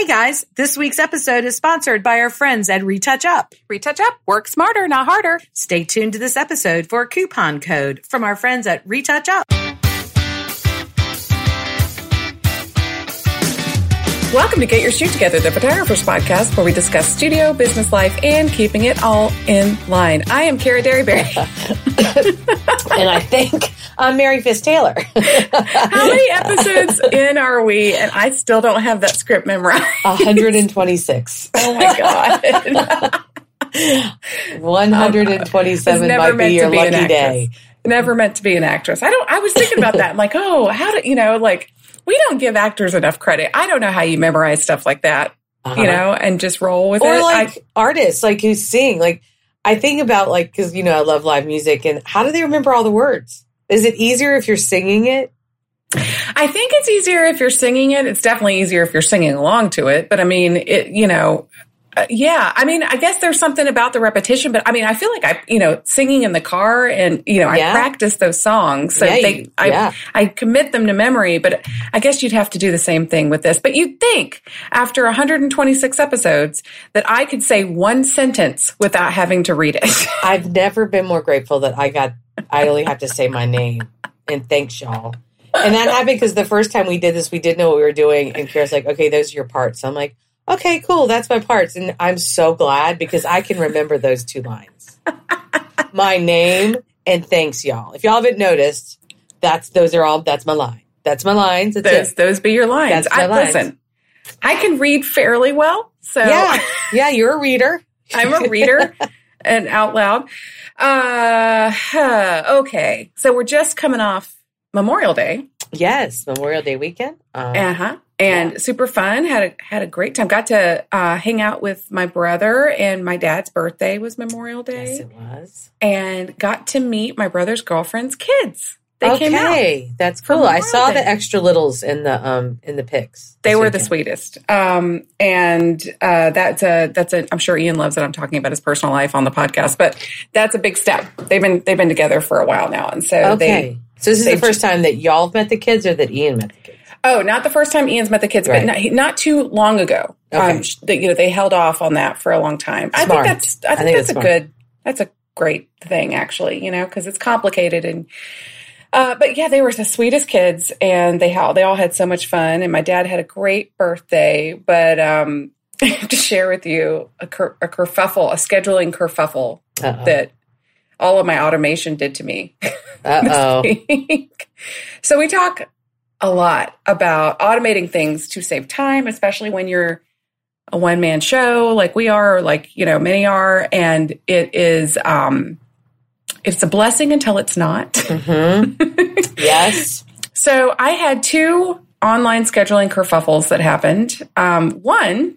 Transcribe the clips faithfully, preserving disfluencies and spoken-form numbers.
Hey guys, this week's episode is sponsored by our friends at RetouchUp. RetouchUp, work smarter, not harder. Stay tuned to this episode for a coupon code from our friends at RetouchUp. Welcome to Get Your Shoot Together, the Photographer's Podcast, where we discuss studio, business life, and keeping it all in line. I am Kara Derryberry. And I think I'm Mary Fis Taylor. How many episodes in are we? And I still don't have that script memorized. one hundred twenty-six. Oh my God. one hundred twenty-seven might be your lucky day. Never meant to be an actress. I don't. I was thinking about that. I'm like, oh, how do, you know, like, we don't give actors enough credit. I don't know how you memorize stuff like that, uh-huh. you know, and just roll with or it. Or like I, artists, like who sing. Like I think about like, because, you know, I love live music and how do they remember all the words? Is it easier if you're singing it? I think it's easier if you're singing it. It's definitely easier if you're singing along to it. But I mean, it, you know, uh, yeah, I mean, I guess there's something about the repetition, but I mean, I feel like I, you know, singing in the car and, you know, yeah. I practice those songs. So yeah, they, you, I, yeah. I commit them to memory, but I guess you'd have to do the same thing with this. But you'd think after one hundred twenty-six episodes that I could say one sentence without having to read it. I've never been more grateful that I got, I only have to say my name and thanks y'all. And that happened because the first time we did this, we didn't know what we were doing. And Kara's like, okay, those are your parts. I'm like, okay, cool. That's my parts. And I'm so glad because I can remember those two lines. My name and thanks, y'all. If y'all haven't noticed, that's those are all, that's my line. That's my lines. That's those, it. Those be your lines. That's my I, lines. Listen, I can read fairly well. So yeah, yeah you're a reader. I'm a reader and out loud. Uh, huh, okay. So we're just coming off Memorial Day. Yes, Memorial Day weekend. Um, uh-huh. And yeah. super fun. Had a, had a great time. Got to uh, hang out with my brother, and my dad's birthday was Memorial Day. Yes, it was. And got to meet my brother's girlfriend's kids. They okay. came out. Okay, that's cool. I saw Day. the extra littles in the um in the pics. They were weekend. the sweetest. Um, and uh, that's a that's a. I'm sure Ian loves that I'm talking about his personal life on the podcast, but that's a big step. They've been they've been together for a while now, and so okay. they. So this is the first time that y'all have met the kids, or that Ian met the kids. Oh, not the first time Ian's met the kids, right. but not, not too long ago. Okay. Um, that, you know, they held off on that for a long time. Smart. I think that's, I think, I think that's, that's a good, that's a great thing actually, you know, cause it's complicated and, uh, but yeah, they were the sweetest kids and they all, they all had so much fun and my dad had a great birthday, but, um, to share with you a, cur- a kerfuffle, a scheduling kerfuffle Uh-oh. that all of my automation did to me. Uh oh. So we talk a lot about automating things to save time, especially when you're a one-man show like we are, or like, you know, many are. And it is, um, it's a blessing until it's not. Mm-hmm. Yes. So I had two online scheduling kerfuffles that happened. Um, one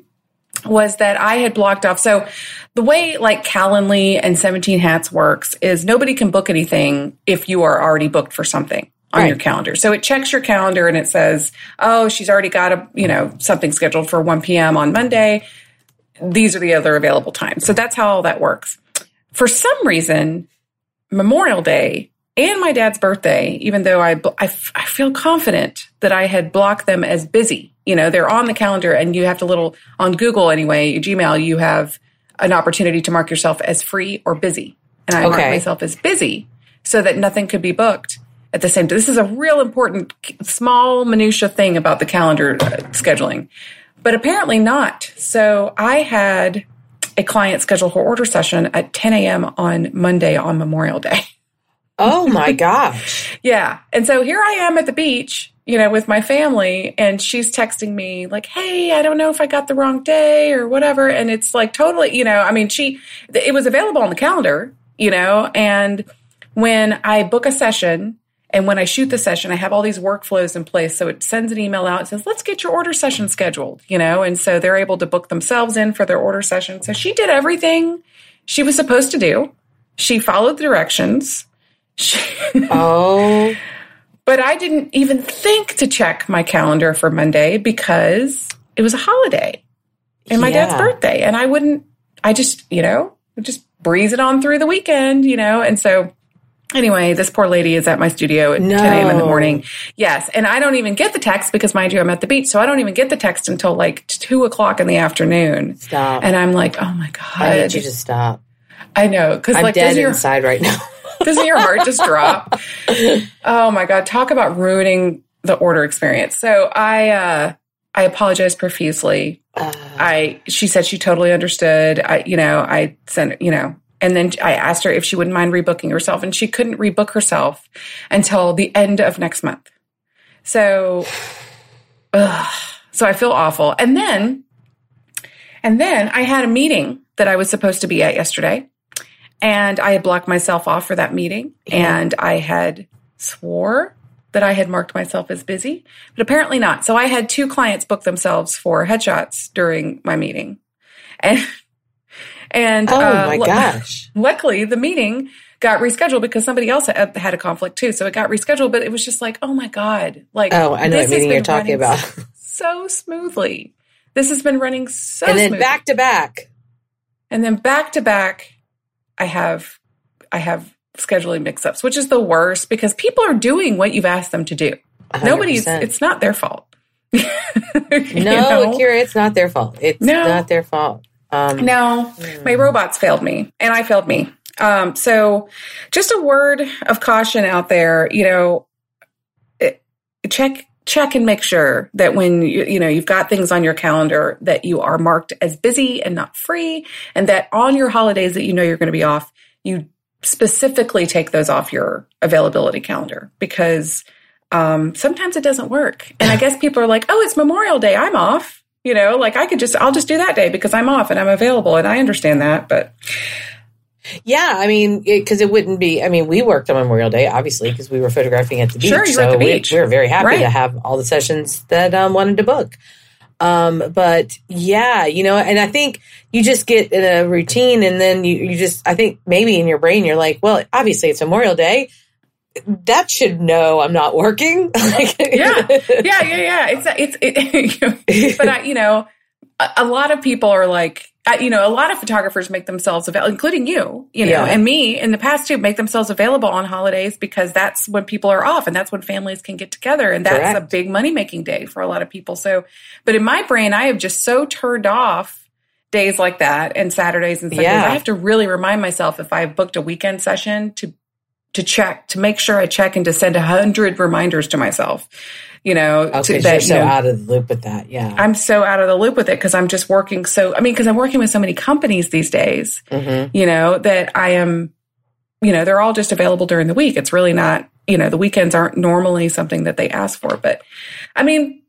was that I had blocked off. So the way like Calendly and seventeen Hats works is nobody can book anything if you are already booked for something. On right. your calendar. So it checks your calendar and it says, oh, she's already got a, you know, something scheduled for one p.m. on Monday. These are the other available times. So that's how all that works. For some reason, Memorial Day and my dad's birthday, even though I, I, I feel confident that I had blocked them as busy, you know, they're on the calendar and you have to little on Google anyway, Gmail, you have an opportunity to mark yourself as free or busy. And I okay. marked myself as busy so that nothing could be booked. At the same time, this is a real important, small, minutia thing about the calendar scheduling, but apparently not. So I had a client schedule her order session at ten a.m. on Monday on Memorial Day. Oh my gosh. Yeah. And so here I am at the beach, you know, with my family and she's texting me like, hey, I don't know if I got the wrong day or whatever. And it's like totally, you know, I mean, she, it was available on the calendar, you know, and when I book a session, and when I shoot the session, I have all these workflows in place. So it sends an email out and says, let's get your order session scheduled, you know? And so they're able to book themselves in for their order session. So she did everything she was supposed to do. She followed the directions. She oh. But I didn't even think to check my calendar for Monday because it was a holiday and my yeah. dad's birthday. And I wouldn't, I just, you know, just breeze it on through the weekend, you know? And so Anyway, this poor lady is at my studio at no. ten a.m. in the morning. Yes. And I don't even get the text because, mind you, I'm at the beach. So I don't even get the text until like two o'clock in the afternoon. Stop. And I'm like, oh, my God. Why did you just stop? I know. Because I'm like, dead your, inside right now. Doesn't your heart just drop? Oh, my God. Talk about ruining the order experience. So I uh, I apologize profusely. Uh, I She said she totally understood. I, you know, I sent, you know. And then I asked her if she wouldn't mind rebooking herself, and she couldn't rebook herself until the end of next month. So, ugh, so I feel awful. And then, and then I had a meeting that I was supposed to be at yesterday, and I had blocked myself off for that meeting, yeah. and I had swore that I had marked myself as busy, but apparently not. So I had two clients book themselves for headshots during my meeting, and. And oh uh, my gosh. Luckily, the meeting got rescheduled because somebody else had a conflict too. So it got rescheduled, but it was just like, oh my God. Like, oh, I know what meeting you're talking about. So smoothly. This has been running so smoothly. And then back to back. And then back to back, I have I have scheduling mix-ups, which is the worst because people are doing what you've asked them to do. one hundred percent. Nobody's, it's not their fault. No, know? Kara, it's not their fault. It's no. not their fault. Um, no, hmm. my robots failed me and I failed me. Um, so just a word of caution out there, you know, it, check, check and make sure that when you, you know, you've got things on your calendar that you are marked as busy and not free, and that on your holidays that you know you're going to be off, you specifically take those off your availability calendar because um, sometimes it doesn't work. And I guess people are like, oh, it's Memorial Day. I'm off. You know, like I could just, I'll just do that day because I'm off and I'm available. And I understand that, but. Yeah. I mean, it, cause it wouldn't be, I mean, we worked on Memorial Day, obviously, cause we were photographing at the beach. Sure, you were so at the beach. We, we were very happy right. to have all the sessions that um, wanted to book. Um, but yeah, you know, and I think you just get in a routine and then you, you just, I think maybe in your brain, you're like, well, obviously it's Memorial Day. That should know I'm not working. yeah, yeah, yeah, yeah. It's it's it, but I, you know, a, a lot of people are like, you know, a lot of photographers make themselves available, including you, you know, yeah. and me in the past too, make themselves available on holidays because that's when people are off and that's when families can get together and that's Correct. A big money making day for a lot of people. So, but in my brain, I have just so turned off days like that and Saturdays and Sundays. Yeah. I have to really remind myself if I booked a weekend session to. to check, to make sure I check and to send a hundred reminders to myself, you know, oh, to, that, you're so you know, out of the loop with that. Yeah. I'm so out of the loop with it. Cause I'm just working. So, I mean, cause I'm working with so many companies these days, mm-hmm. you know, that I am, you know, they're all just available during the week. It's really not, you know, the weekends aren't normally something that they ask for, but I mean,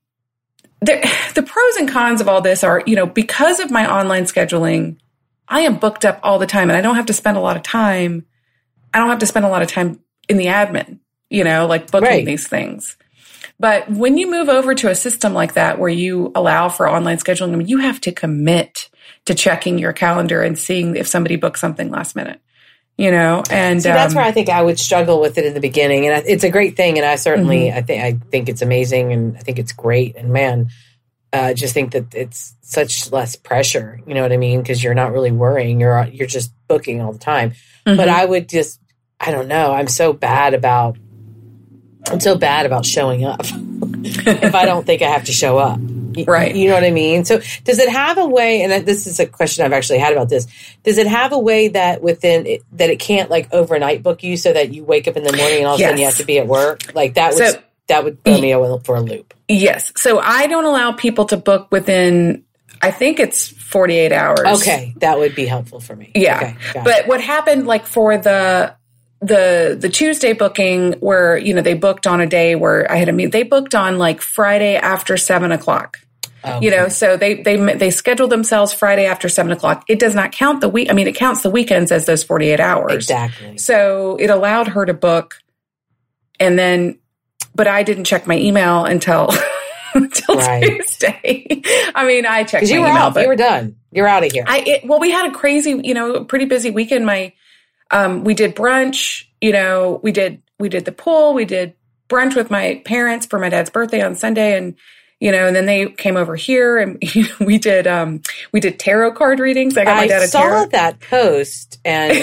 the, the pros and cons of all this are, you know, because of my online scheduling, I am booked up all the time and I don't have to spend a lot of time I don't have to spend a lot of time in the admin, you know, like booking right. these things. But when you move over to a system like that, where you allow for online scheduling, I mean, you have to commit to checking your calendar and seeing if somebody books something last minute, you know? And so that's um, where I think I would struggle with it in the beginning. And I, it's a great thing. And I certainly, mm-hmm. I think, I think it's amazing and I think it's great. And man, I uh, just think that it's such less pressure, you know what I mean? Cause you're not really worrying. You're, you're just booking all the time, mm-hmm. but I would just, I don't know. I'm so bad about, I'm so bad about showing up if I don't think I have to show up. Right. You know what I mean? So does it have a way, and this is a question I've actually had about this. Does it have a way that within it, that it can't like overnight book you so that you wake up in the morning and all of yes. a sudden you have to be at work? Like that would, so, that would throw me for a loop. Yes. So I don't allow people to book within, I think it's forty-eight hours. Okay. That would be helpful for me. Yeah. Okay, but it. What happened like for the, The the Tuesday booking where, you know, they booked on a day where I had a meet. They booked on like Friday after seven o'clock, okay. you know, so they, they, they scheduled themselves Friday after seven o'clock. It does not count the week. I mean, it counts the weekends as those forty-eight hours. Exactly. So it allowed her to book and then, but I didn't check my email until, until right. Tuesday. I mean, I checked my you were email. Out. But you were done. You're out of here. I, it, well, we had a crazy, you know, pretty busy weekend. My, Um, we did brunch, you know, we did, we did the pool, we did brunch with my parents for my dad's birthday on Sunday. And, you know, and then they came over here and we did, um, we did tarot card readings. I got my dad a tarot. I saw that post and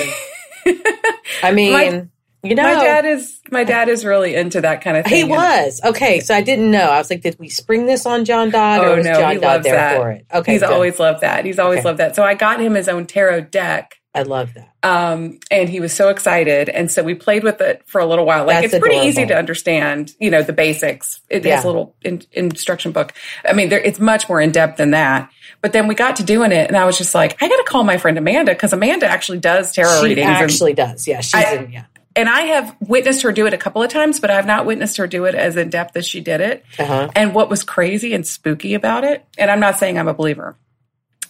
I mean, my, You know, my dad is my dad is really into that kind of thing. He was. Okay, so I didn't know. I was like, did we spring this on John Dodd, or oh, was no, John Dodd there that. for it? Okay, he's good. always loved that. He's always okay. loved that. So I got him his own tarot deck. I love that. Um, and he was so excited, and so we played with it for a little while. Like That's it's pretty adorable. easy to understand, you know, the basics. It yeah. has a little in, instruction book. I mean, there, it's much more in depth than that. But then we got to doing it, and I was just like, I got to call my friend Amanda, because Amanda actually does tarot she readings. She actually and, does. Yeah, she's I, in. Yeah. And I have witnessed her do it a couple of times, but I've not witnessed her do it as in depth as she did it. Uh-huh. And what was crazy and spooky about it, and I'm not saying I'm a believer,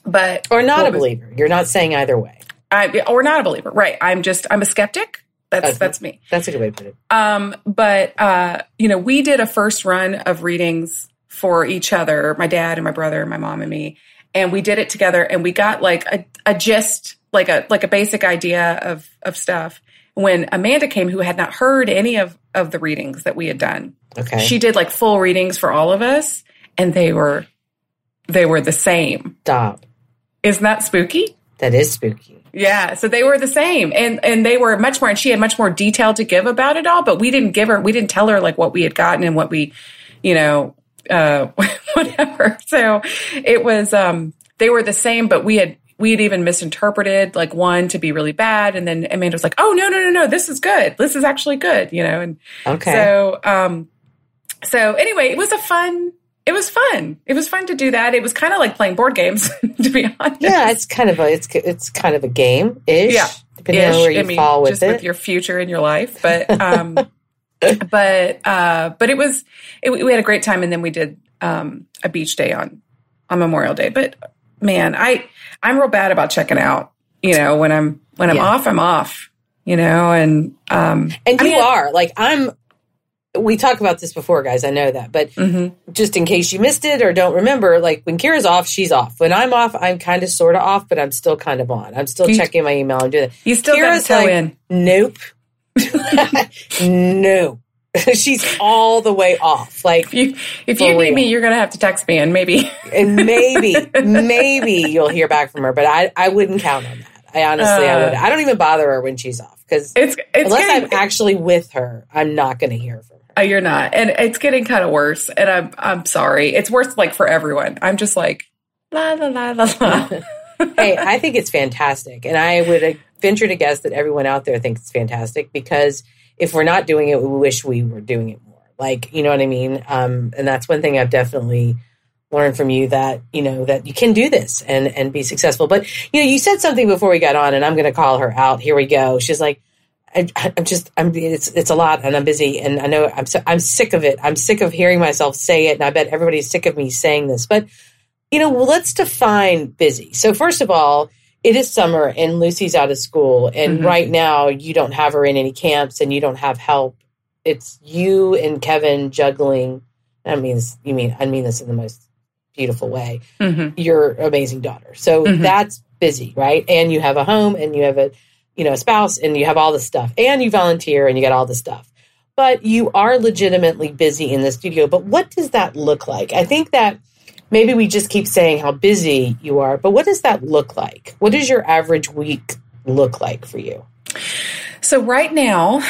but or not a believer. Was, You're not saying either way. I or not a believer, right? I'm just I'm a skeptic. That's that's, that's me. That's a good way to put it. Um, but uh, you know, we did a first run of readings for each other, my dad and my brother, and my mom and me, and we did it together, and we got like a, a gist, like a like a basic idea of of stuff. When Amanda came, who had not heard any of, of the readings that we had done, okay. she did like full readings for all of us, and they were they were the same. Stop. Isn't that spooky? That is spooky. Yeah. So they were the same, and and they were much more. And she had much more detail to give about it all, but we didn't give her. We didn't tell her like what we had gotten and what we, you know, uh, whatever. So it was. Um, they were the same, but we had. We had even misinterpreted like one to be really bad. And then Amanda was like, oh, no, no, no, no, this is good. This is actually good, you know? And okay. so, um, so anyway, it was a fun, it was fun. It was fun to do that. It was kind of like playing board games, to be honest. Yeah. It's kind of a, it's, it's kind of a game ish. Yeah. Depending ish, on where you I mean, fall with just it. Just with your future in your life. But, um, but, uh, but it was, it, we had a great time. And then we did, um, a beach day on, on Memorial Day. But man, I, I'm real bad about checking out, you know, when I'm, when I'm yeah. off, I'm off, you know, and, um, and you I mean, are like, I'm, we talked about this before, guys. I know that, but mm-hmm. just in case you missed it or don't remember, like when Kara's off, she's off. When I'm off, I'm kind of sort of off, but I'm still kind of on. I'm still you, checking my email and doing that. You still got to toe like, in. Nope. Nope. She's all the way off. Like you, if you need me, you're going to have to text me, and maybe, and maybe, maybe you'll hear back from her. But I, I wouldn't count on that. I honestly, uh, I would. I don't even bother her when she's off, because it's, it's unless getting, I'm actually with her, I'm not going to hear from her. You're not, and it's getting kind of worse. And I'm, I'm sorry, it's worse like for everyone. I'm just like la la la la la. Hey, I think it's fantastic, and I would venture to guess that everyone out there thinks it's fantastic, because if we're not doing it, we wish we were doing it more. Like, you know what I mean? Um, and that's one thing I've definitely learned from you, that, you know, that you can do this and, and be successful. But, you know, you said something before we got on, and I'm going to call her out. Here we go. She's like, I, I'm just, I'm, it's, it's a lot, and I'm busy, and I know I'm, so, I'm sick of it. I'm sick of hearing myself say it. And I bet everybody's sick of me saying this, but you know, well, let's define busy. So first of all, it is summer, and Lucy's out of school, and mm-hmm. right now you don't have her in any camps, and you don't have help. It's you and Kevin juggling. I mean, this, you mean I mean this in the most beautiful way. Mm-hmm. Your amazing daughter, so mm-hmm. that's busy, right? And you have a home, and you have a you know a spouse, and you have all this stuff, and you volunteer, and you got all this stuff. But you are legitimately busy in the studio. But what does that look like? I think that. Maybe we just keep saying how busy you are, but what does that look like? What does your average week look like for you? So right now,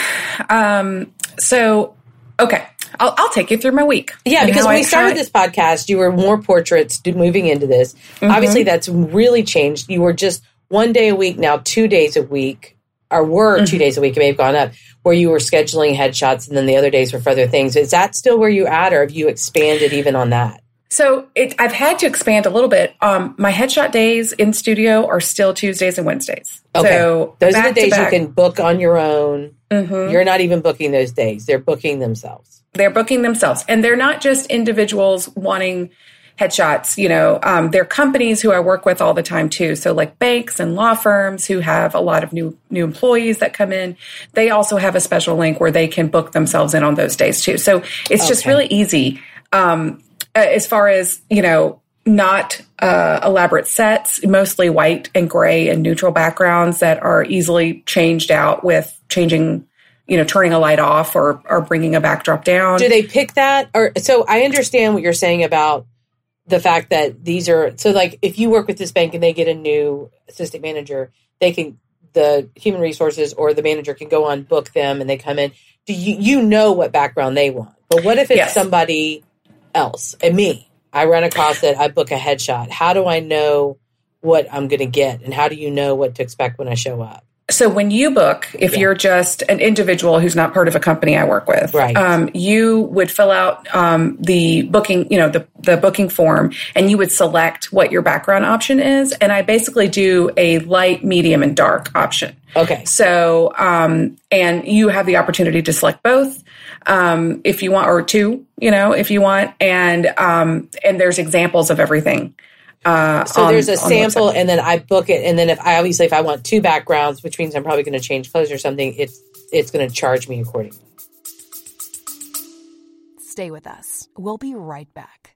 um, so, okay, I'll, I'll take you through my week. Yeah, because when I we started try. this podcast, you were more portraits moving into this. Mm-hmm. Obviously, that's really changed. You were just one day a week, now two days a week, or were mm-hmm. two days a week, it may have gone up, where you were scheduling headshots, and then the other days were for other things. Is that still where you're at, or have you expanded even on that? So it, I've had to expand a little bit. Um, my headshot days in studio are still Tuesdays and Wednesdays. Okay. So those are the days you can book on your own. Mm-hmm. You're not even booking those days. They're booking themselves. They're booking themselves. And they're not just individuals wanting headshots. You know, um, they're companies who I work with all the time too. So like banks and law firms who have a lot of new, new employees that come in, they also have a special link where they can book themselves in on those days too. So it's okay. just really easy. Um, As far as, you know, not uh, elaborate sets, mostly white and gray and neutral backgrounds that are easily changed out with changing, you know, turning a light off or, or bringing a backdrop down. Do they pick that? Or so I understand what you're saying about the fact that these are, so like if you work with this bank and they get a new assistant manager, they can the human resources or the manager can go on, book them, and they come in. Do you, you know what background they want? But what if it's yes. somebody else? And me, I run across it. I book a headshot. How do I know what I'm going to get? And how do you know what to expect when I show up? So when you book, if yeah. you're just an individual who's not part of a company I work with, right. um, you would fill out um, the booking, you know, the, the booking form, and you would select what your background option is. And I basically do a light, medium, and dark option. Okay. So, um, and you have the opportunity to select both, um, if you want, or two, you know, if you want. And, um, and there's examples of everything. Uh, so on, there's a sample, the and then I book it, and then if I obviously if I want two backgrounds, which means I'm probably going to change clothes or something, it's it's going to charge me accordingly. Stay with us. We'll be right back.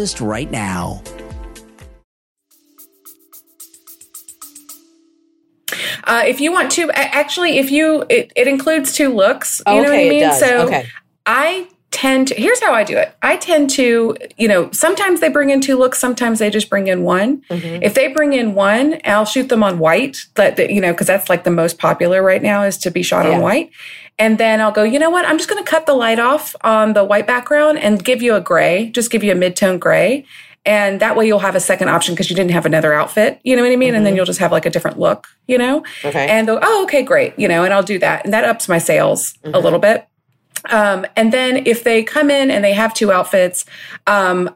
right now. Now. Uh, if you want to, actually, if you, it, it includes two looks. You okay, know what I mean? It does. So okay. I tend to, here's how I do it. I tend to, you know, sometimes they bring in two looks, sometimes they just bring in one. Mm-hmm. If they bring in one, I'll shoot them on white, but the, you know, because that's like the most popular right now is to be shot yeah. on white. And then I'll go, you know what? I'm just going to cut the light off on the white background and give you a gray, just give you a mid-tone gray. And that way you'll have a second option because you didn't have another outfit. You know what I mean? Mm-hmm. And then you'll just have like a different look, you know? Okay. And they'll, oh, okay, great. You know, and I'll do that. And that ups my sales mm-hmm. a little bit. Um, and then if they come in and they have two outfits, um,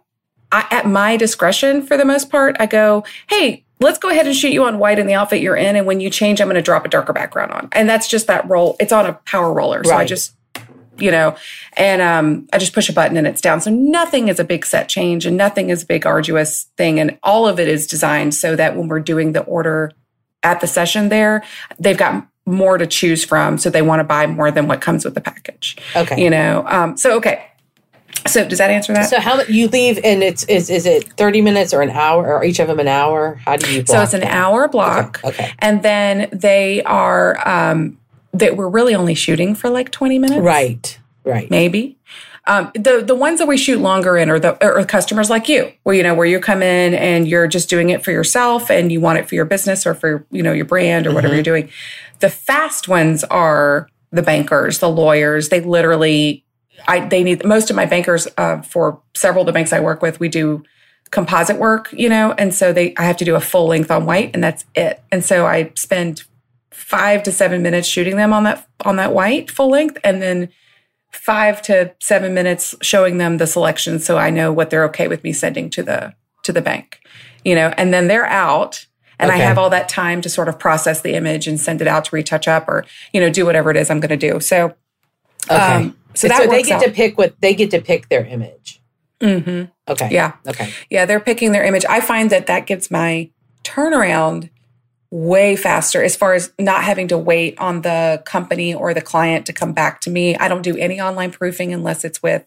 I, at my discretion for the most part, I go, hey, let's go ahead and shoot you on white in the outfit you're in. And when you change, I'm going to drop a darker background on. And that's just that roll. It's on a power roller. Right. So I just... you know, and um, I just push a button and it's down. So nothing is a big set change and nothing is a big arduous thing. And all of it is designed so that when we're doing the order at the session there, they've got more to choose from. So they want to buy more than what comes with the package. Okay. You know, um, so, okay. So does that answer that? So how you leave and it's, is, is it thirty minutes or an hour or each of them an hour? How do you block? So it's an hour block. Okay. Okay. And then they are, um, that we're really only shooting for like twenty minutes. Right, right. Maybe. Um, the the ones that we shoot longer in are the are customers like you, where, you know, where you come in and you're just doing it for yourself and you want it for your business or for, you know, your brand or mm-hmm. whatever you're doing. The fast ones are the bankers, the lawyers. They literally, I they need, most of my bankers uh, for several of the banks I work with, we do composite work, you know, and so they I have to do a full length on white and that's it. And so I spend five to seven minutes shooting them on that on that white full length, and then five to seven minutes showing them the selection so I know what they're okay with me sending to the to the bank. You know, and then they're out and okay. I have all that time to sort of process the image and send it out to RetouchUp or, you know, do whatever it is I'm gonna do. So okay. um so, that so they get out. to pick what they get to pick their image. Mm-hmm. Okay. Yeah. Okay. Yeah, they're picking their image. I find that that gives my turnaround way faster as far as not having to wait on the company or the client to come back to me. I don't do any online proofing unless it's with,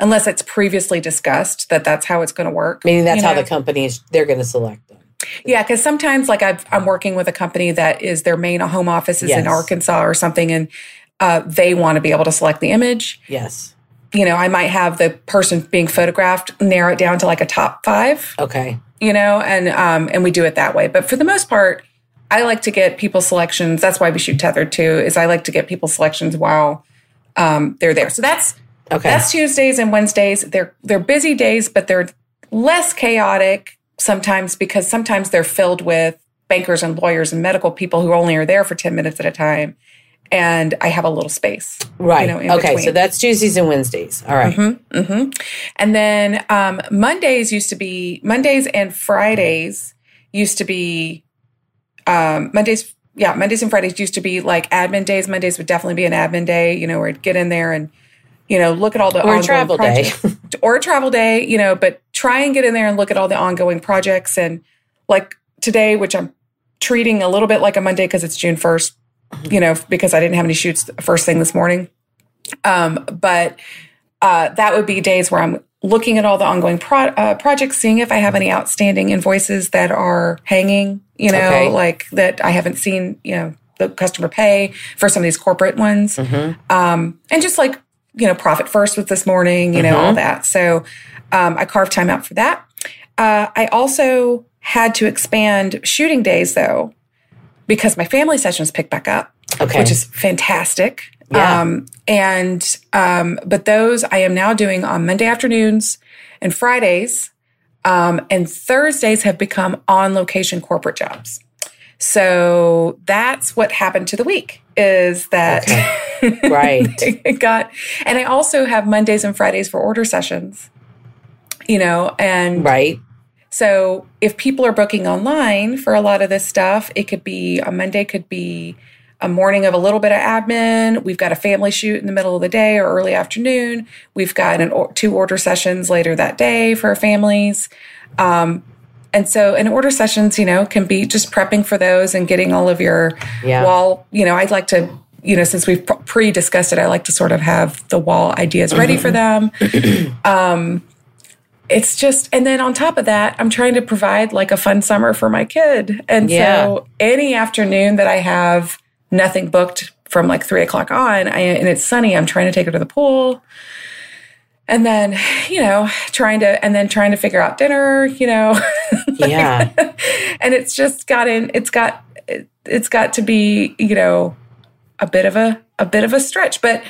unless it's previously discussed that that's how it's going to work. Meaning that's you know? how the companies, they're going to select them. Yeah. Cause sometimes like I've, I'm working with a company that is their main home office is yes. in Arkansas or something. And uh, they want to be able to select the image. Yes. You know, I might have the person being photographed, narrow it down to like a top five. Okay. You know, and, um, and we do it that way. But for the most part, I like to get people selections. That's why we shoot tethered too, is I like to get people selections while um, they're there. So that's okay. That's Tuesdays and Wednesdays. They're they're busy days, but they're less chaotic sometimes because sometimes they're filled with bankers and lawyers and medical people who only are there for ten minutes at a time. And I have a little space. Right. You know, okay. Between. So that's Tuesdays and Wednesdays. All right. Mm-hmm, mm-hmm. And then um, Mondays used to be, Mondays and Fridays used to be, Um, Mondays, yeah, Mondays and Fridays used to be like admin days. Mondays would definitely be an admin day, you know, where I'd get in there and, you know, look at all the or ongoing travel projects. Day. Or a travel day, you know, but try and get in there and look at all the ongoing projects. And like today, which I'm treating a little bit like a Monday because it's June first, you know, because I didn't have any shoots first thing this morning. Um, but uh, that would be days where I'm looking at all the ongoing pro- uh, projects, seeing if I have any outstanding invoices that are hanging, you know, okay. like that I haven't seen, you know, the customer pay for some of these corporate ones. Mm-hmm. Um, and just like, you know, profit first with this morning, you mm-hmm. know, all that. So um, I carved time out for that. Uh, I also had to expand shooting days, though, because my family sessions picked back up, okay. which is fantastic. Yeah. Um, and, um, but those I am now doing on Monday afternoons and Fridays, um, and Thursdays have become on location corporate jobs. So that's what happened to the week is that okay. right. it got, and I also have Mondays and Fridays for order sessions, you know, and right. So if people are booking online for a lot of this stuff, it could be a Monday could be a morning of a little bit of admin. We've got a family shoot in the middle of the day or early afternoon. We've got an or, two order sessions later that day for our families. Um, and so, and order sessions, you know, can be just prepping for those and getting all of your yeah. wall. You know, I'd like to, you know, since we've pre-discussed it, I like to sort of have the wall ideas ready mm-hmm. for them. Um, it's just, and then on top of that, I'm trying to provide like a fun summer for my kid. And yeah. so any afternoon that I have nothing booked from like three o'clock on, I, and it's sunny, I'm trying to take her to the pool, and then, you know, trying to, and then trying to figure out dinner, you know, like, yeah. and it's just gotten, it's got, it, it's got to be, you know, a bit of a, a bit of a stretch, but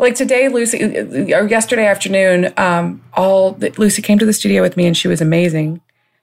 like today, Lucy, or yesterday afternoon, um, all Lucy came to the studio with me and she was amazing.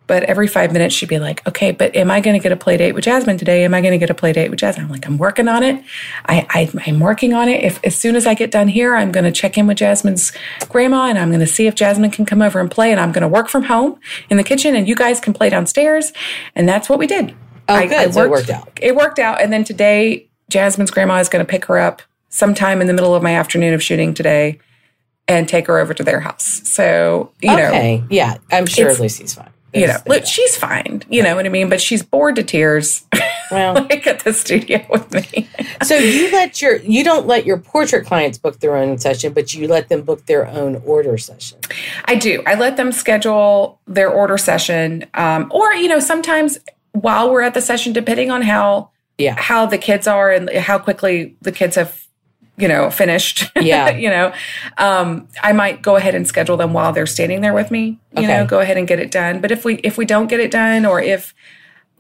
But every five minutes, she'd be like, okay, but am I going to get a play date with Jasmine today? Am I going to get a play date with Jasmine? I'm like, I'm working on it. I, I, I'm working on it. If as soon as I get done here, I'm going to check in with Jasmine's grandma, and I'm going to see if Jasmine can come over and play, and I'm going to work from home in the kitchen, and you guys can play downstairs. And that's what we did. Oh, I, good. I worked, so it worked out. It worked out. And then today, Jasmine's grandma is going to pick her up sometime in the middle of my afternoon of shooting today and take her over to their house. So, you okay. know. Okay, yeah. I'm sure Lucy's fine. You know, look, she's fine. You know what I mean? But she's bored to tears. Well, like at the studio with me. So you let your, you don't let your portrait clients book their own session, but you let them book their own order session. I do. I let them schedule their order session. Um, or, you know, sometimes while we're at the session, depending on how, yeah. how the kids are and how quickly the kids have, you know, finished, yeah. you know, um, I might go ahead and schedule them while they're standing there with me, you okay. know, go ahead and get it done. But if we, if we don't get it done, or if,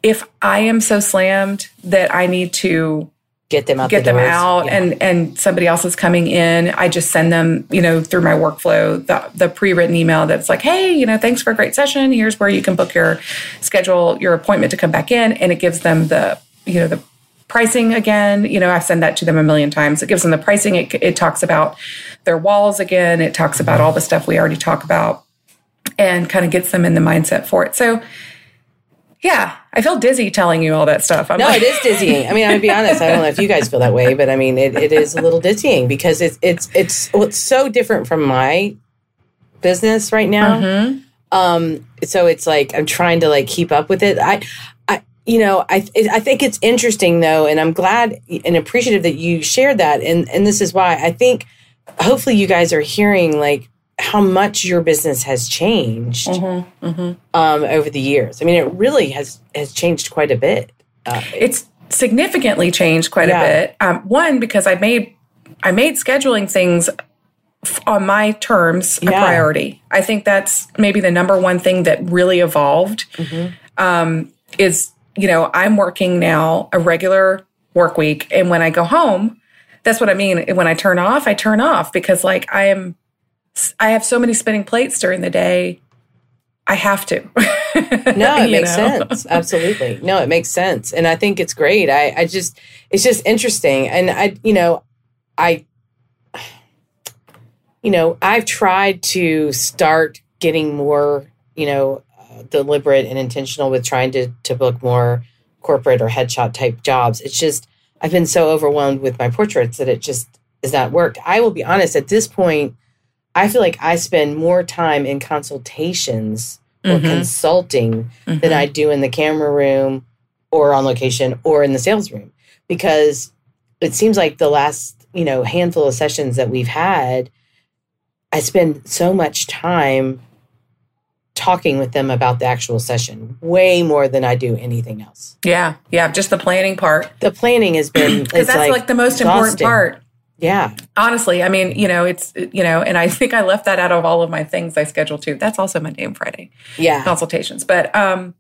if I am so slammed that I need to get them out, get the them doors. out yeah. and, and somebody else is coming in, I just send them, you know, through my workflow, the, the pre-written email that's like, hey, you know, thanks for a great session. Here's where you can book your schedule, your appointment to come back in. And it gives them the, you know, the pricing again, you know, I've sent that to them a million times. It gives them the pricing. It, it talks about their walls again. It talks about all the stuff we already talk about and kind of gets them in the mindset for it. So, yeah, I feel dizzy telling you all that stuff. I'm no, like- it is dizzying. I mean, I'm going to be honest. I don't know if you guys feel that way, but I mean, it, it is a little dizzying because it's, it's, it's, well, it's so different from my business right now. Mm-hmm. Um, so it's like, I'm trying to like keep up with it. I, You know, I th- I think it's interesting, though, and I'm glad and appreciative that you shared that. And, and this is why I think hopefully you guys are hearing, like, how much your business has changed mm-hmm, mm-hmm. Um, over the years. I mean, it really has, has changed quite a bit. Uh, it's significantly changed quite yeah. a bit. Um, one, because I made I made scheduling things on my terms yeah. a priority. I think that's maybe the number one thing that really evolved mm-hmm. um, is... You know, I'm working now a regular work week. And when I go home, that's what I mean. When I turn off, I turn off because like I am, I have so many spinning plates during the day. I have to. No, it makes know? sense. Absolutely. No, it makes sense. And I think it's great. I, I just, it's just interesting. And I, you know, I, you know, I've tried to start getting more, you know, deliberate and intentional with trying to to book more corporate or headshot type jobs. It's just, I've been so overwhelmed with my portraits that it just has not worked. I will be honest, at this point, I feel like I spend more time in consultations mm-hmm. or consulting mm-hmm. than I do in the camera room or on location or in the sales room, because it seems like the last, you know, handful of sessions that we've had, I spend so much time talking with them about the actual session, way more than I do anything else. Yeah. Yeah. Just the planning part. The planning has been, because that's like, like the most exhausting. Important part. Yeah. Honestly. I mean, you know, it's, you know, and I think I left that out of all of my things I schedule too. That's also Monday and Friday. Yeah. Consultations. But, um,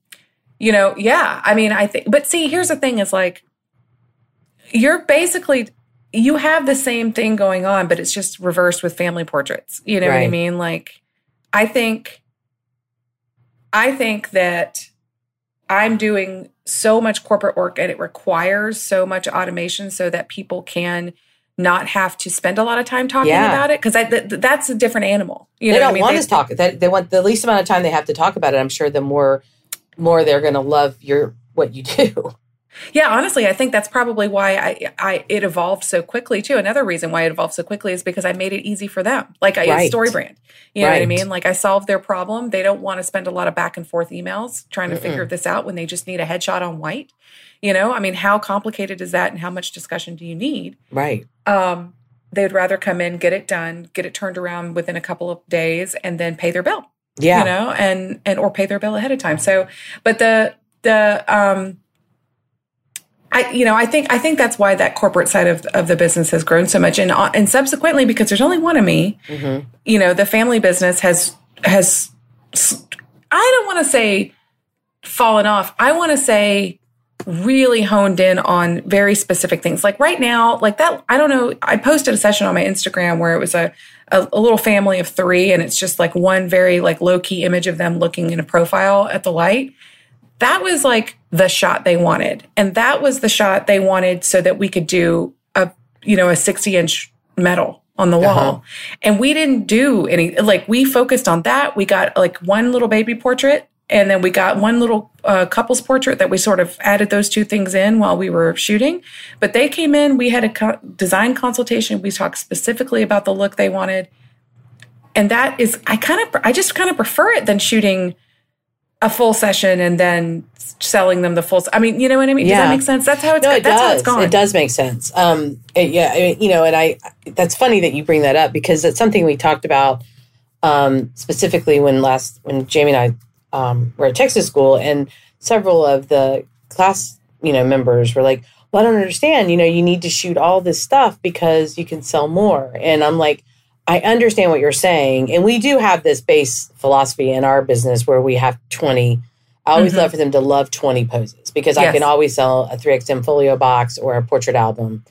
you know, yeah, I mean, I think, but see, here's the thing is like, you're basically, you have the same thing going on, but it's just reversed with family portraits. You know right. what I mean? Like, I think, I think that I'm doing so much corporate work and it requires so much automation so that people can not have to spend a lot of time talking yeah. about it. Because th- th- that's a different animal. You they know don't I mean? want they, us to talk. They, they want the least amount of time they have to talk about it. I'm sure the more more they're going to love your what you do. Yeah, honestly, I think that's probably why I, I it evolved so quickly, too. Another reason why it evolved so quickly is because I made it easy for them. Like, I right. StoryBrand. You know right. what I mean? Like, I solved their problem. They don't want to spend a lot of back and forth emails trying to Mm-mm. figure this out when they just need a headshot on white. You know? I mean, how complicated is that and how much discussion do you need? Right. Um, they would rather come in, get it done, get it turned around within a couple of days, and then pay their bill. Yeah. You know? And, and or pay their bill ahead of time. So, but the... the um. I, you know, I think I think that's why that corporate side of, of the business has grown so much, and and subsequently because there's only one of me, mm-hmm. you know, the family business has has I don't want to say fallen off. I want to say really honed in on very specific things. Like right now, like that. I don't know. I posted a session on my Instagram where it was a a, a little family of three, and it's just like one very like low key image of them looking in a profile at the light. That was like the shot they wanted. And that was the shot they wanted so that we could do a, you know, a sixty inch medal on the wall. Uh-huh. And we didn't do any, like we focused on that. We got like one little baby portrait and then we got one little uh, couple's portrait that we sort of added those two things in while we were shooting. But they came in, we had a co- design consultation. We talked specifically about the look they wanted. And that is, I kind of, I just kind of prefer it than shooting a full session and then selling them the full. I mean, you know what I mean? Yeah. Does that make sense? That's how it's, no, it that's does. how it's gone. It does make sense. Um, it, yeah. It, you know, and I, that's funny that you bring that up because it's something we talked about um, specifically when last, when Jamie and I um, were at Texas school and several of the class, you know, members were like, well, I don't understand, you know, you need to shoot all this stuff because you can sell more. And I'm like, I understand what you're saying. And we do have this base philosophy in our business where we have twenty. I always mm-hmm. love for them to love twenty poses because yes. I can always sell a three X M folio box or a portrait album.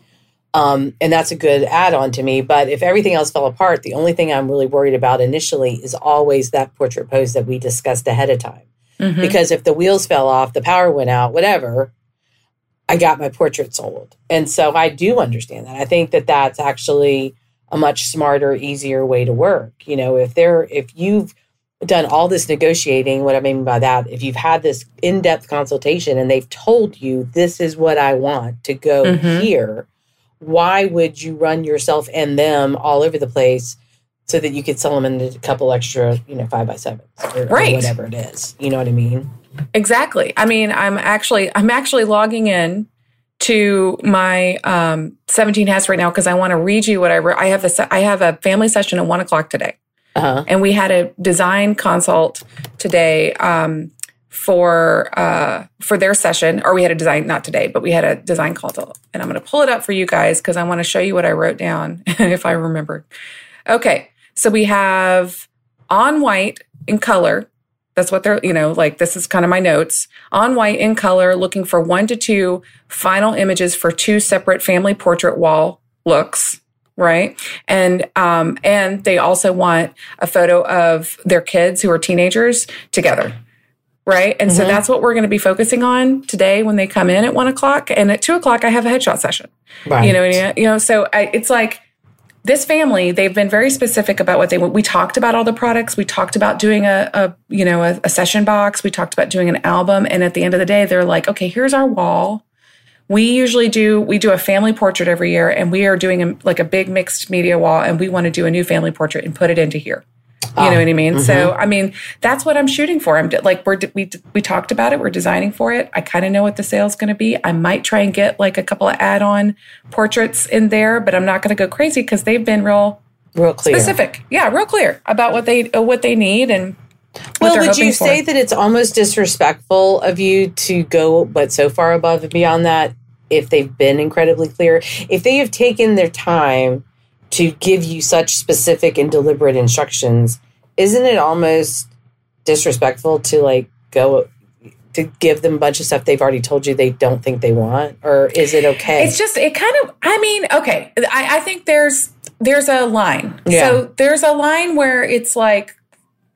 Um, and that's a good add-on to me. But if everything else fell apart, the only thing I'm really worried about initially is always that portrait pose that we discussed ahead of time. Mm-hmm. Because if the wheels fell off, the power went out, whatever, I got my portrait sold. And so I do understand that. I think that that's actually a much smarter, easier way to work. You know, if there, if you've done all this negotiating, what I mean by that, if you've had this in-depth consultation and they've told you, this is what I want to go mm-hmm. here, why would you run yourself and them all over the place so that you could sell them in a couple extra, you know, five by sevens or, right. or whatever it is. You know what I mean? Exactly. I mean, I'm actually, I'm actually logging in to my um, seventeen hats right now because I want to read you what I wrote. I have a, I have a family session at one o'clock today. Uh-huh. And we had a design consult today um, for uh, for their session. Or we had a design, not today, but we had a design consult. And I'm going to pull it up for you guys because I want to show you what I wrote down if I remember. Okay, so we have on white in color. That's what they're, you know, like this is kind of my notes. On white in color, looking for one to two final images for two separate family portrait wall looks, right? And um, and they also want a photo of their kids who are teenagers together, right? And mm-hmm. so that's what we're going to be focusing on today when they come in at one o'clock. And at two o'clock, I have a headshot session. Right. You know, you know, so I, it's like. This family, they've been very specific about what they want. We talked about all the products. We talked about doing a, a you know, a, a session box. We talked about doing an album. And at the end of the day, they're like, okay, here's our wall. We usually do, we do a family portrait every year and we are doing a, like a big mixed media wall and we want to do a new family portrait and put it into here. You oh, know what I mean? Mm-hmm. So, I mean, that's what I'm shooting for. I'm de- like, we're de- we, de- we talked about it. We're designing for it. I kind of know what the sale's going to be. I might try and get like a couple of add-on portraits in there, but I'm not going to go crazy because they've been real, real clear. specific. Yeah. Real clear about what they, uh, what they need. And well, would you say for. that it's almost disrespectful of you to go, but so far above and beyond that, if they've been incredibly clear, if they have taken their time to give you such specific and deliberate instructions, isn't it almost disrespectful to like go to give them a bunch of stuff they've already told you they don't think they want? Or is it okay? It's just, it kind of, I mean, okay. I, I think there's, there's a line. Yeah. So there's a line where it's like,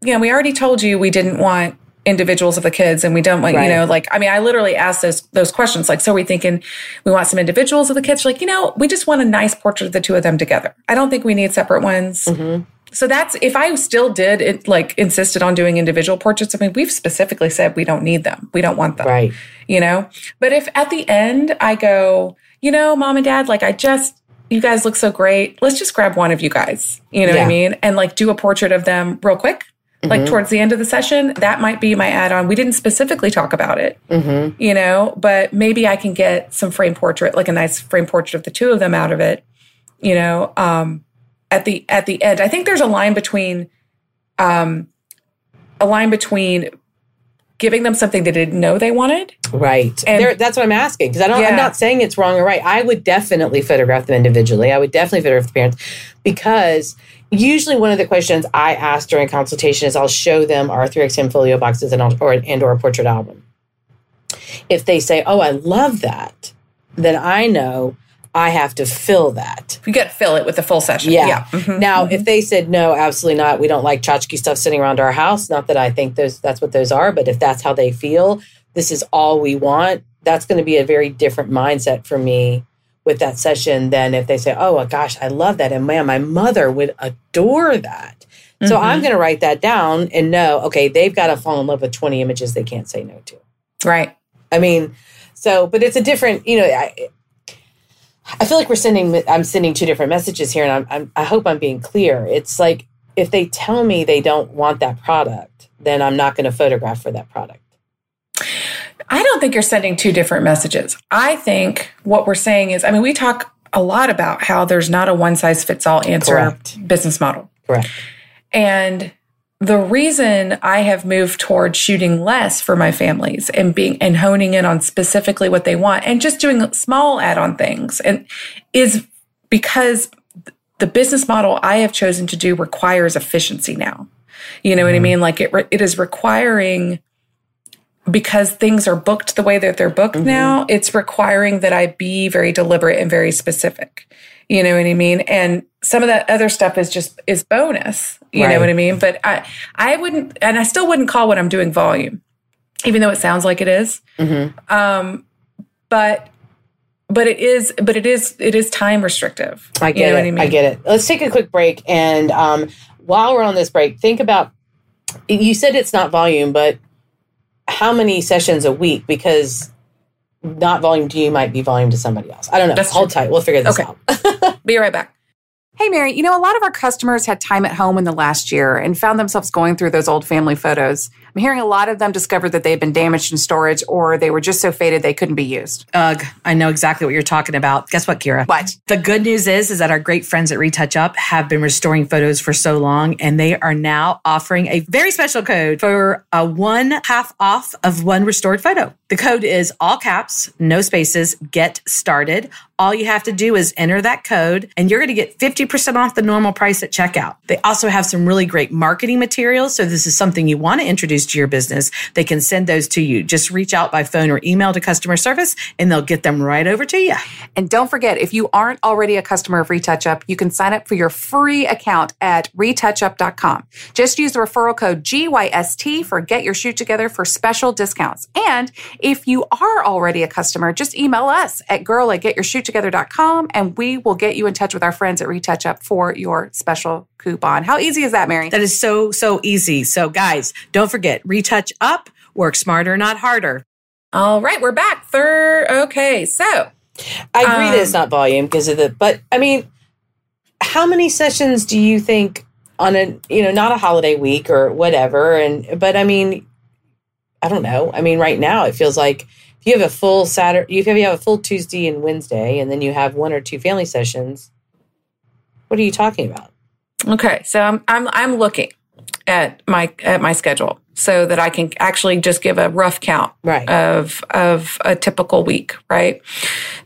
you know, we already told you we didn't want individuals of the kids and we don't want, right. you know, like, I mean, I literally asked those, those questions. Like, so are we thinking we want some individuals of the kids? You're like, you know, we just want a nice portrait of the two of them together. I don't think we need separate ones. Mm-hmm. So that's, if I still did it, like insisted on doing individual portraits, I mean, we've specifically said we don't need them. We don't want them. Right. You know, but if at the end I go, you know, mom and dad, like I just, you guys look so great. Let's just grab one of you guys, you know yeah. what I mean? And like do a portrait of them real quick. Like mm-hmm. towards the end of the session, that might be my add-on. We didn't specifically talk about it, mm-hmm. you know, but maybe I can get some frame portrait, like a nice frame portrait of the two of them out of it, you know, um, at the at the end. I think there's a line between um, a line between giving them something they didn't know they wanted. Right. And there, that's what I'm asking because I don't. Yeah. I'm not saying it's wrong or right. I would definitely photograph them individually. I would definitely photograph the parents because. Usually one of the questions I ask during consultation is I'll show them our three X M folio boxes and or, and or a portrait album. If they say, oh, I love that, then I know I have to fill that. You got to fill it with a full session. Yeah. yeah. Mm-hmm. Now, mm-hmm. if they said, no, absolutely not, we don't like tchotchke stuff sitting around our house, not that I think those that's what those are, but if that's how they feel, this is all we want, that's going to be a very different mindset for me with that session than if they say, oh, well, gosh, I love that. And man, my mother would adore that. Mm-hmm. So I'm going to write that down and know, okay, they've got to fall in love with twenty images they can't say no to. Right. I mean, so, but it's a different, you know, I, I feel like we're sending, I'm sending two different messages here and I'm, I'm, I hope I'm being clear. It's like, if they tell me they don't want that product, then I'm not going to photograph for that product. I don't think you're sending two different messages. I think what we're saying is, I mean, we talk a lot about how there's not a one-size-fits-all answer Correct. business model. Correct. And the reason I have moved towards shooting less for my families and being and honing in on specifically what they want and just doing small add-on things and is because the business model I have chosen to do requires efficiency now. You know mm. what I mean? Like it, it is requiring... Because things are booked the way that they're booked mm-hmm. now, it's requiring that I be very deliberate and very specific. You know what I mean? And some of that other stuff is just, is bonus. You right. know what I mean? But I, I wouldn't, and I still wouldn't call what I'm doing volume, even though it sounds like it is. Mm-hmm. Um, but, but it is, but it is, it is time restrictive. I get you know it. What I mean? I get it. Let's take a quick break. And um, while we're on this break, think about, you said it's not volume, but how many sessions a week? Because not volume to you might be volume to somebody else. I don't know. That's Hold true. tight. We'll figure this okay. out. Be right back. Hey, Mary, you know, a lot of our customers had time at home in the last year and found themselves going through those old family photos. I'm hearing a lot of them discovered that they've been damaged in storage or they were just so faded they couldn't be used. Ugh, I know exactly what you're talking about. Guess what, Kara? What? The good news is, is that our great friends at RetouchUp have been restoring photos for so long and they are now offering a very special code for a one half off of one restored photo. The code is all caps, no spaces, get started. All you have to do is enter that code and you're going to get fifty percent off the normal price at checkout. They also have some really great marketing materials. So this is something you want to introduce to your business, they can send those to you. Just reach out by phone or email to customer service and they'll get them right over to you. And don't forget, if you aren't already a customer of RetouchUp, you can sign up for your free account at retouch up dot com. Just use the referral code G Y S T for Get Your Shoot Together for special discounts. And if you are already a customer, just email us at girl at get your shoot together dot com and we will get you in touch with our friends at RetouchUp for your special coupon. How easy is that, Mary? That is so, so easy. So guys, don't forget, retouch up, work smarter, not harder. All right, we're back. Third, okay, so. I agree um, that it's not volume because of the, but I mean, how many sessions do you think on a, you know, not a holiday week or whatever. And, but I mean, I don't know. I mean, right now it feels like if you have a full Saturday, if you have a full Tuesday and Wednesday, and then you have one or two family sessions, what are you talking about? Okay. So I'm, I'm, I'm looking at my, at my schedule so that I can actually just give a rough count right. of, of a typical week. Right.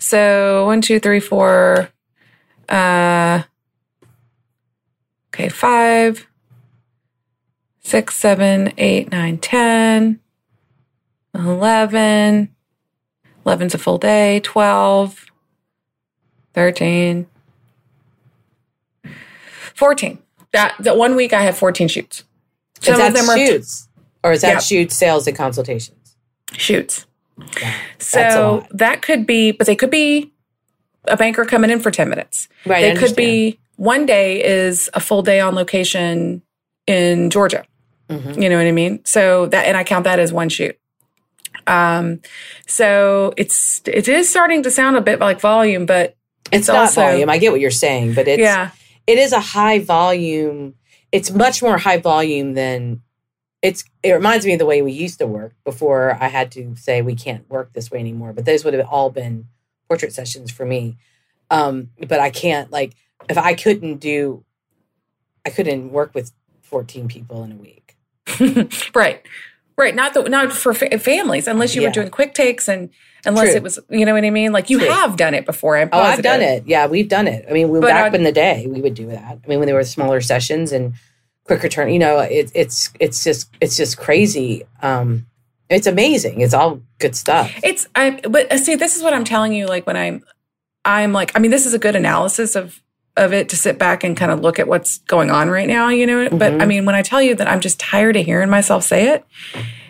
So one, two, three, four, uh, okay, five, six, seven, eight, nine, ten, eleven. eleven's a full day. twelve, thirteen, fourteen. That, that one week I have fourteen shoots. Some of them are shoots, or is that yeah. shoots, sales, and consultations? Shoots. Yeah, so that could be, but they could be a banker coming in for ten minutes. Right. They could be. One day is a full day on location in Georgia. Mm-hmm. You know what I mean? So that, and I count that as one shoot. Um, so it's, it is starting to sound a bit like volume, but it's, it's not also, volume. I get what you're saying, but it's, yeah. it is a high volume. It's much more high volume than it's, it reminds me of the way we used to work before I had to say, we can't work this way anymore, but those would have all been portrait sessions for me. Um, but I can't like, if I couldn't do, I couldn't work with fourteen people in a week. Right. Right. Not the, not for fa- families, unless you yeah. were doing quick takes and unless True. It was, you know what I mean? Like you True. Have done it before. I'm oh, I've done it. Yeah, we've done it. I mean, we, back I, in the day, we would do that. I mean, when there were smaller sessions and quicker turn, you know, it, it's, it's just, it's just crazy. Um, it's amazing. It's all good stuff. It's, I, but see, this is what I'm telling you. Like when I'm, I'm like, I mean, this is a good analysis of, of it to sit back and kind of look at what's going on right now, you know? Mm-hmm. But I mean, when I tell you that I'm just tired of hearing myself say it,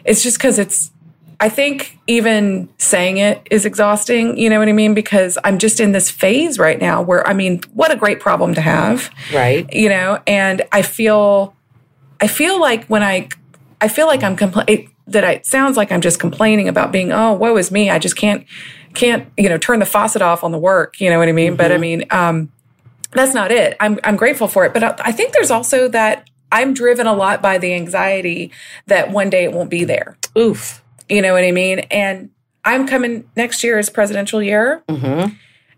it's just because it's, I think even saying it is exhausting, you know what I mean? Because I'm just in this phase right now where, I mean, what a great problem to have. Right. You know, and I feel, I feel like when I, I feel like I'm complaining, that I, it sounds like I'm just complaining about being, oh, woe is me. I just can't, can't, you know, turn the faucet off on the work, you know what I mean? Mm-hmm. But I mean, um, that's not it. I'm I'm grateful for it. But I, I think there's also that I'm driven a lot by the anxiety that one day it won't be there. Oof. You know what I mean? And I'm coming next year is presidential year. Mm-hmm.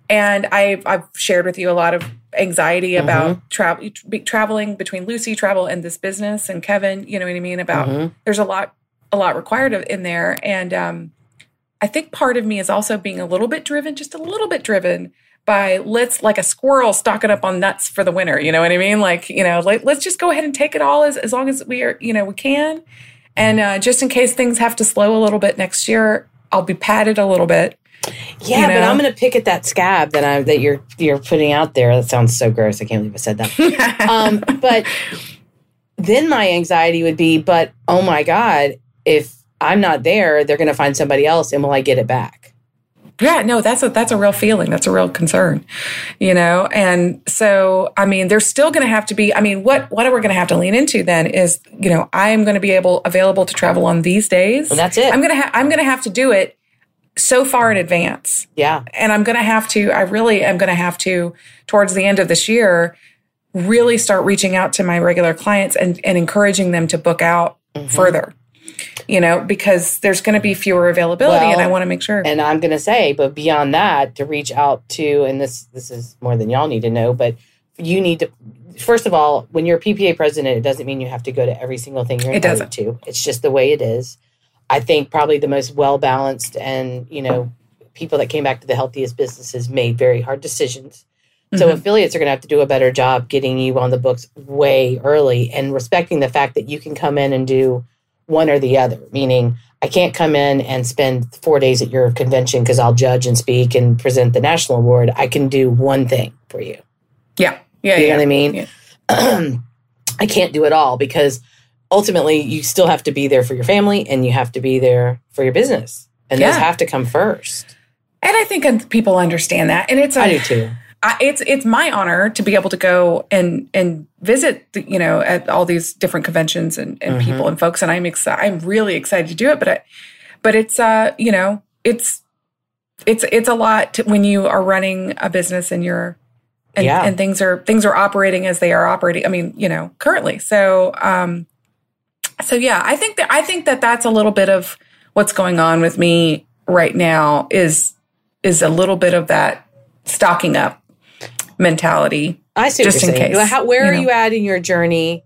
And I, I've shared with you a lot of anxiety mm-hmm. about travel, traveling between Lucy, travel and this business and Kevin, you know what I mean? About mm-hmm. there's a lot, a lot required of, in there. And um, I think part of me is also being a little bit driven, just a little bit driven by let's like a squirrel stocking up on nuts for the winter. You know what I mean? Like, you know, like, let's just go ahead and take it all as, as long as we are, you know, we can. And uh, just in case things have to slow a little bit next year, I'll be padded a little bit. Yeah, you know? But I'm going to pick at that scab that I, that you're, you're putting out there. That sounds so gross. I can't believe I said that. um, but then my anxiety would be, but oh my God, if I'm not there, they're going to find somebody else. And will I get it back? Yeah, no, that's a, that's a real feeling. That's a real concern, you know? And so, I mean, there's still going to have to be, I mean, what, what are we going to have to lean into then is, you know, I am going to be able, available to travel on these days. Well, that's it. I'm going to have, I'm going to have to do it so far in advance. Yeah. And I'm going to have to, I really am going to have to, towards the end of this year, really start reaching out to my regular clients and, and encouraging them to book out mm-hmm. further. You know, because there's going to be fewer availability well, and I want to make sure. And I'm going to say, but beyond that, to reach out to, and this this is more than y'all need to know, but you need to, first of all, when you're a P P A president, it doesn't mean you have to go to every single thing you're invited to. It's just the way it is. I think probably the most well-balanced and, you know, people that came back to the healthiest businesses made very hard decisions. Mm-hmm. So affiliates are going to have to do a better job getting you on the books way early and respecting the fact that you can come in and do one or the other, meaning I can't come in and spend four days at your convention because I'll judge and speak and present the national award. I can do one thing for you. Yeah. Yeah. You yeah. know what I mean? Yeah. I can't do it all because ultimately you still have to be there for your family and you have to be there for your business. And yeah. those have to come first. And I think people understand that. And it's, a, I do too. I, it's, it's my honor to be able to go and, and, visit, you know, at all these different conventions and, and mm-hmm. people and folks. And I'm excited. I'm really excited to do it, but, I, but it's, uh, you know, it's, it's, it's a lot to, when you are running a business and you're and, yeah. and things are things are operating as they are operating. I mean, you know, currently. So, um, so yeah, I think that I think that that's a little bit of what's going on with me right now is is a little bit of that stocking up mentality. I see. Just what you're in saying. Case. How, where you are know. you at in your journey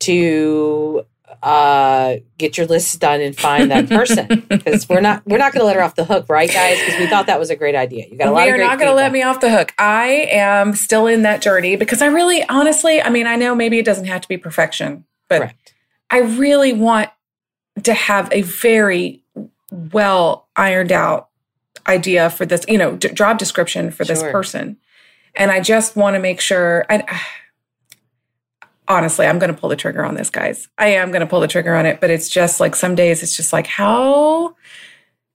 to uh, get your lists done and find that person? Because we're not we're not going to let her off the hook, right, guys? Because we thought that was a great idea. You got a lot. You're not going to let me off the hook. I am still in that journey because I really, honestly, I mean, I know maybe it doesn't have to be perfection, but correct. I really want to have a very well ironed out idea for this, you know, d- job description for sure. this person. And I just want to make sure, I, honestly, I'm going to pull the trigger on this, guys. I am going to pull the trigger on it, but it's just like some days it's just like, how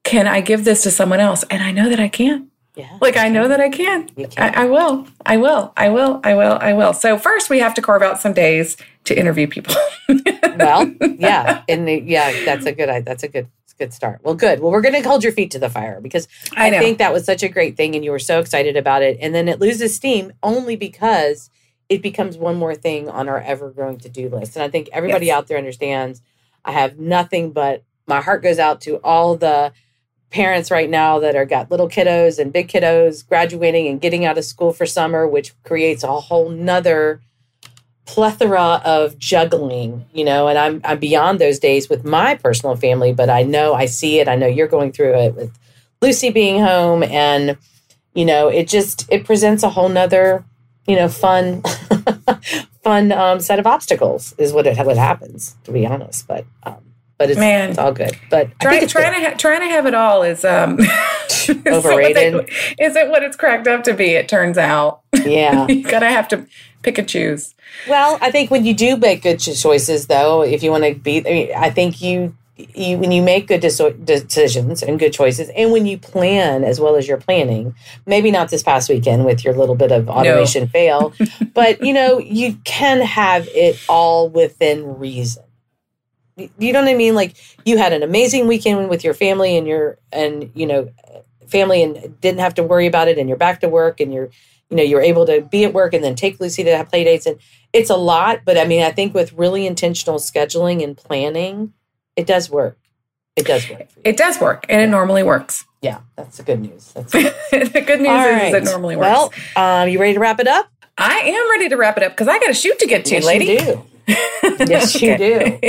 can I give this to someone else? And I know that I can. Yeah, like, I know that I can. You can. I, I will. I will. I will. I will. I will. So first we have to carve out some days to interview people. Well, yeah. And the, yeah, that's a good, that's a good. Good start. Well, good. Well, we're going to hold your feet to the fire because I, I think that was such a great thing and you were so excited about it. And then it loses steam only because it becomes one more thing on our ever-growing to-do list. And I think everybody yes. out there understands I have nothing but my heart goes out to all the parents right now that are got little kiddos and big kiddos graduating and getting out of school for summer, which creates a whole nother plethora of juggling, you know, and I'm I'm beyond those days with my personal family, but I know I see it. I know you're going through it with Lucy being home and, you know, it just, it presents a whole nother, you know, fun, fun um, set of obstacles is what it what happens, to be honest. But, um, but it's, Man, it's all good. But trying to, trying to, ha- trying to have it all is, um, overrated. Isn't what it's cracked up to be. It turns out. Yeah. You gotta have to pick and choose. Well, I think when you do make good choices, though, if you want to be, I, mean, I think you, you, when you make good deso- decisions and good choices, and when you plan as well as you're planning, maybe not this past weekend with your little bit of automation no. fail, but you know, you can have it all within reason. You know what I mean? Like you had an amazing weekend with your family and your, and you know, family and didn't have to worry about it and you're back to work and you're, you know, you're able to be at work and then take Lucy to have play dates. And it's a lot, but I mean, I think with really intentional scheduling and planning, it does work. It does work. It does work. And yeah. it normally works. Yeah. That's the good news. That's the good news, the good news is, right. is it normally works. Well, um, you ready to wrap it up? I am ready to wrap it up because I got a shoot to get to, yes, lady. You do. Yes, you do.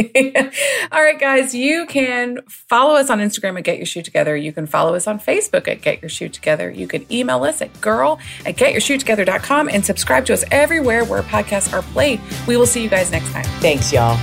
All right, guys, you can follow us on Instagram at Get Your Shoot Together. You can follow us on Facebook at Get Your Shoot Together. You can email us at girl at get your shoot together dot com and subscribe to us everywhere where podcasts are played. We will see you guys next time. Thanks, y'all.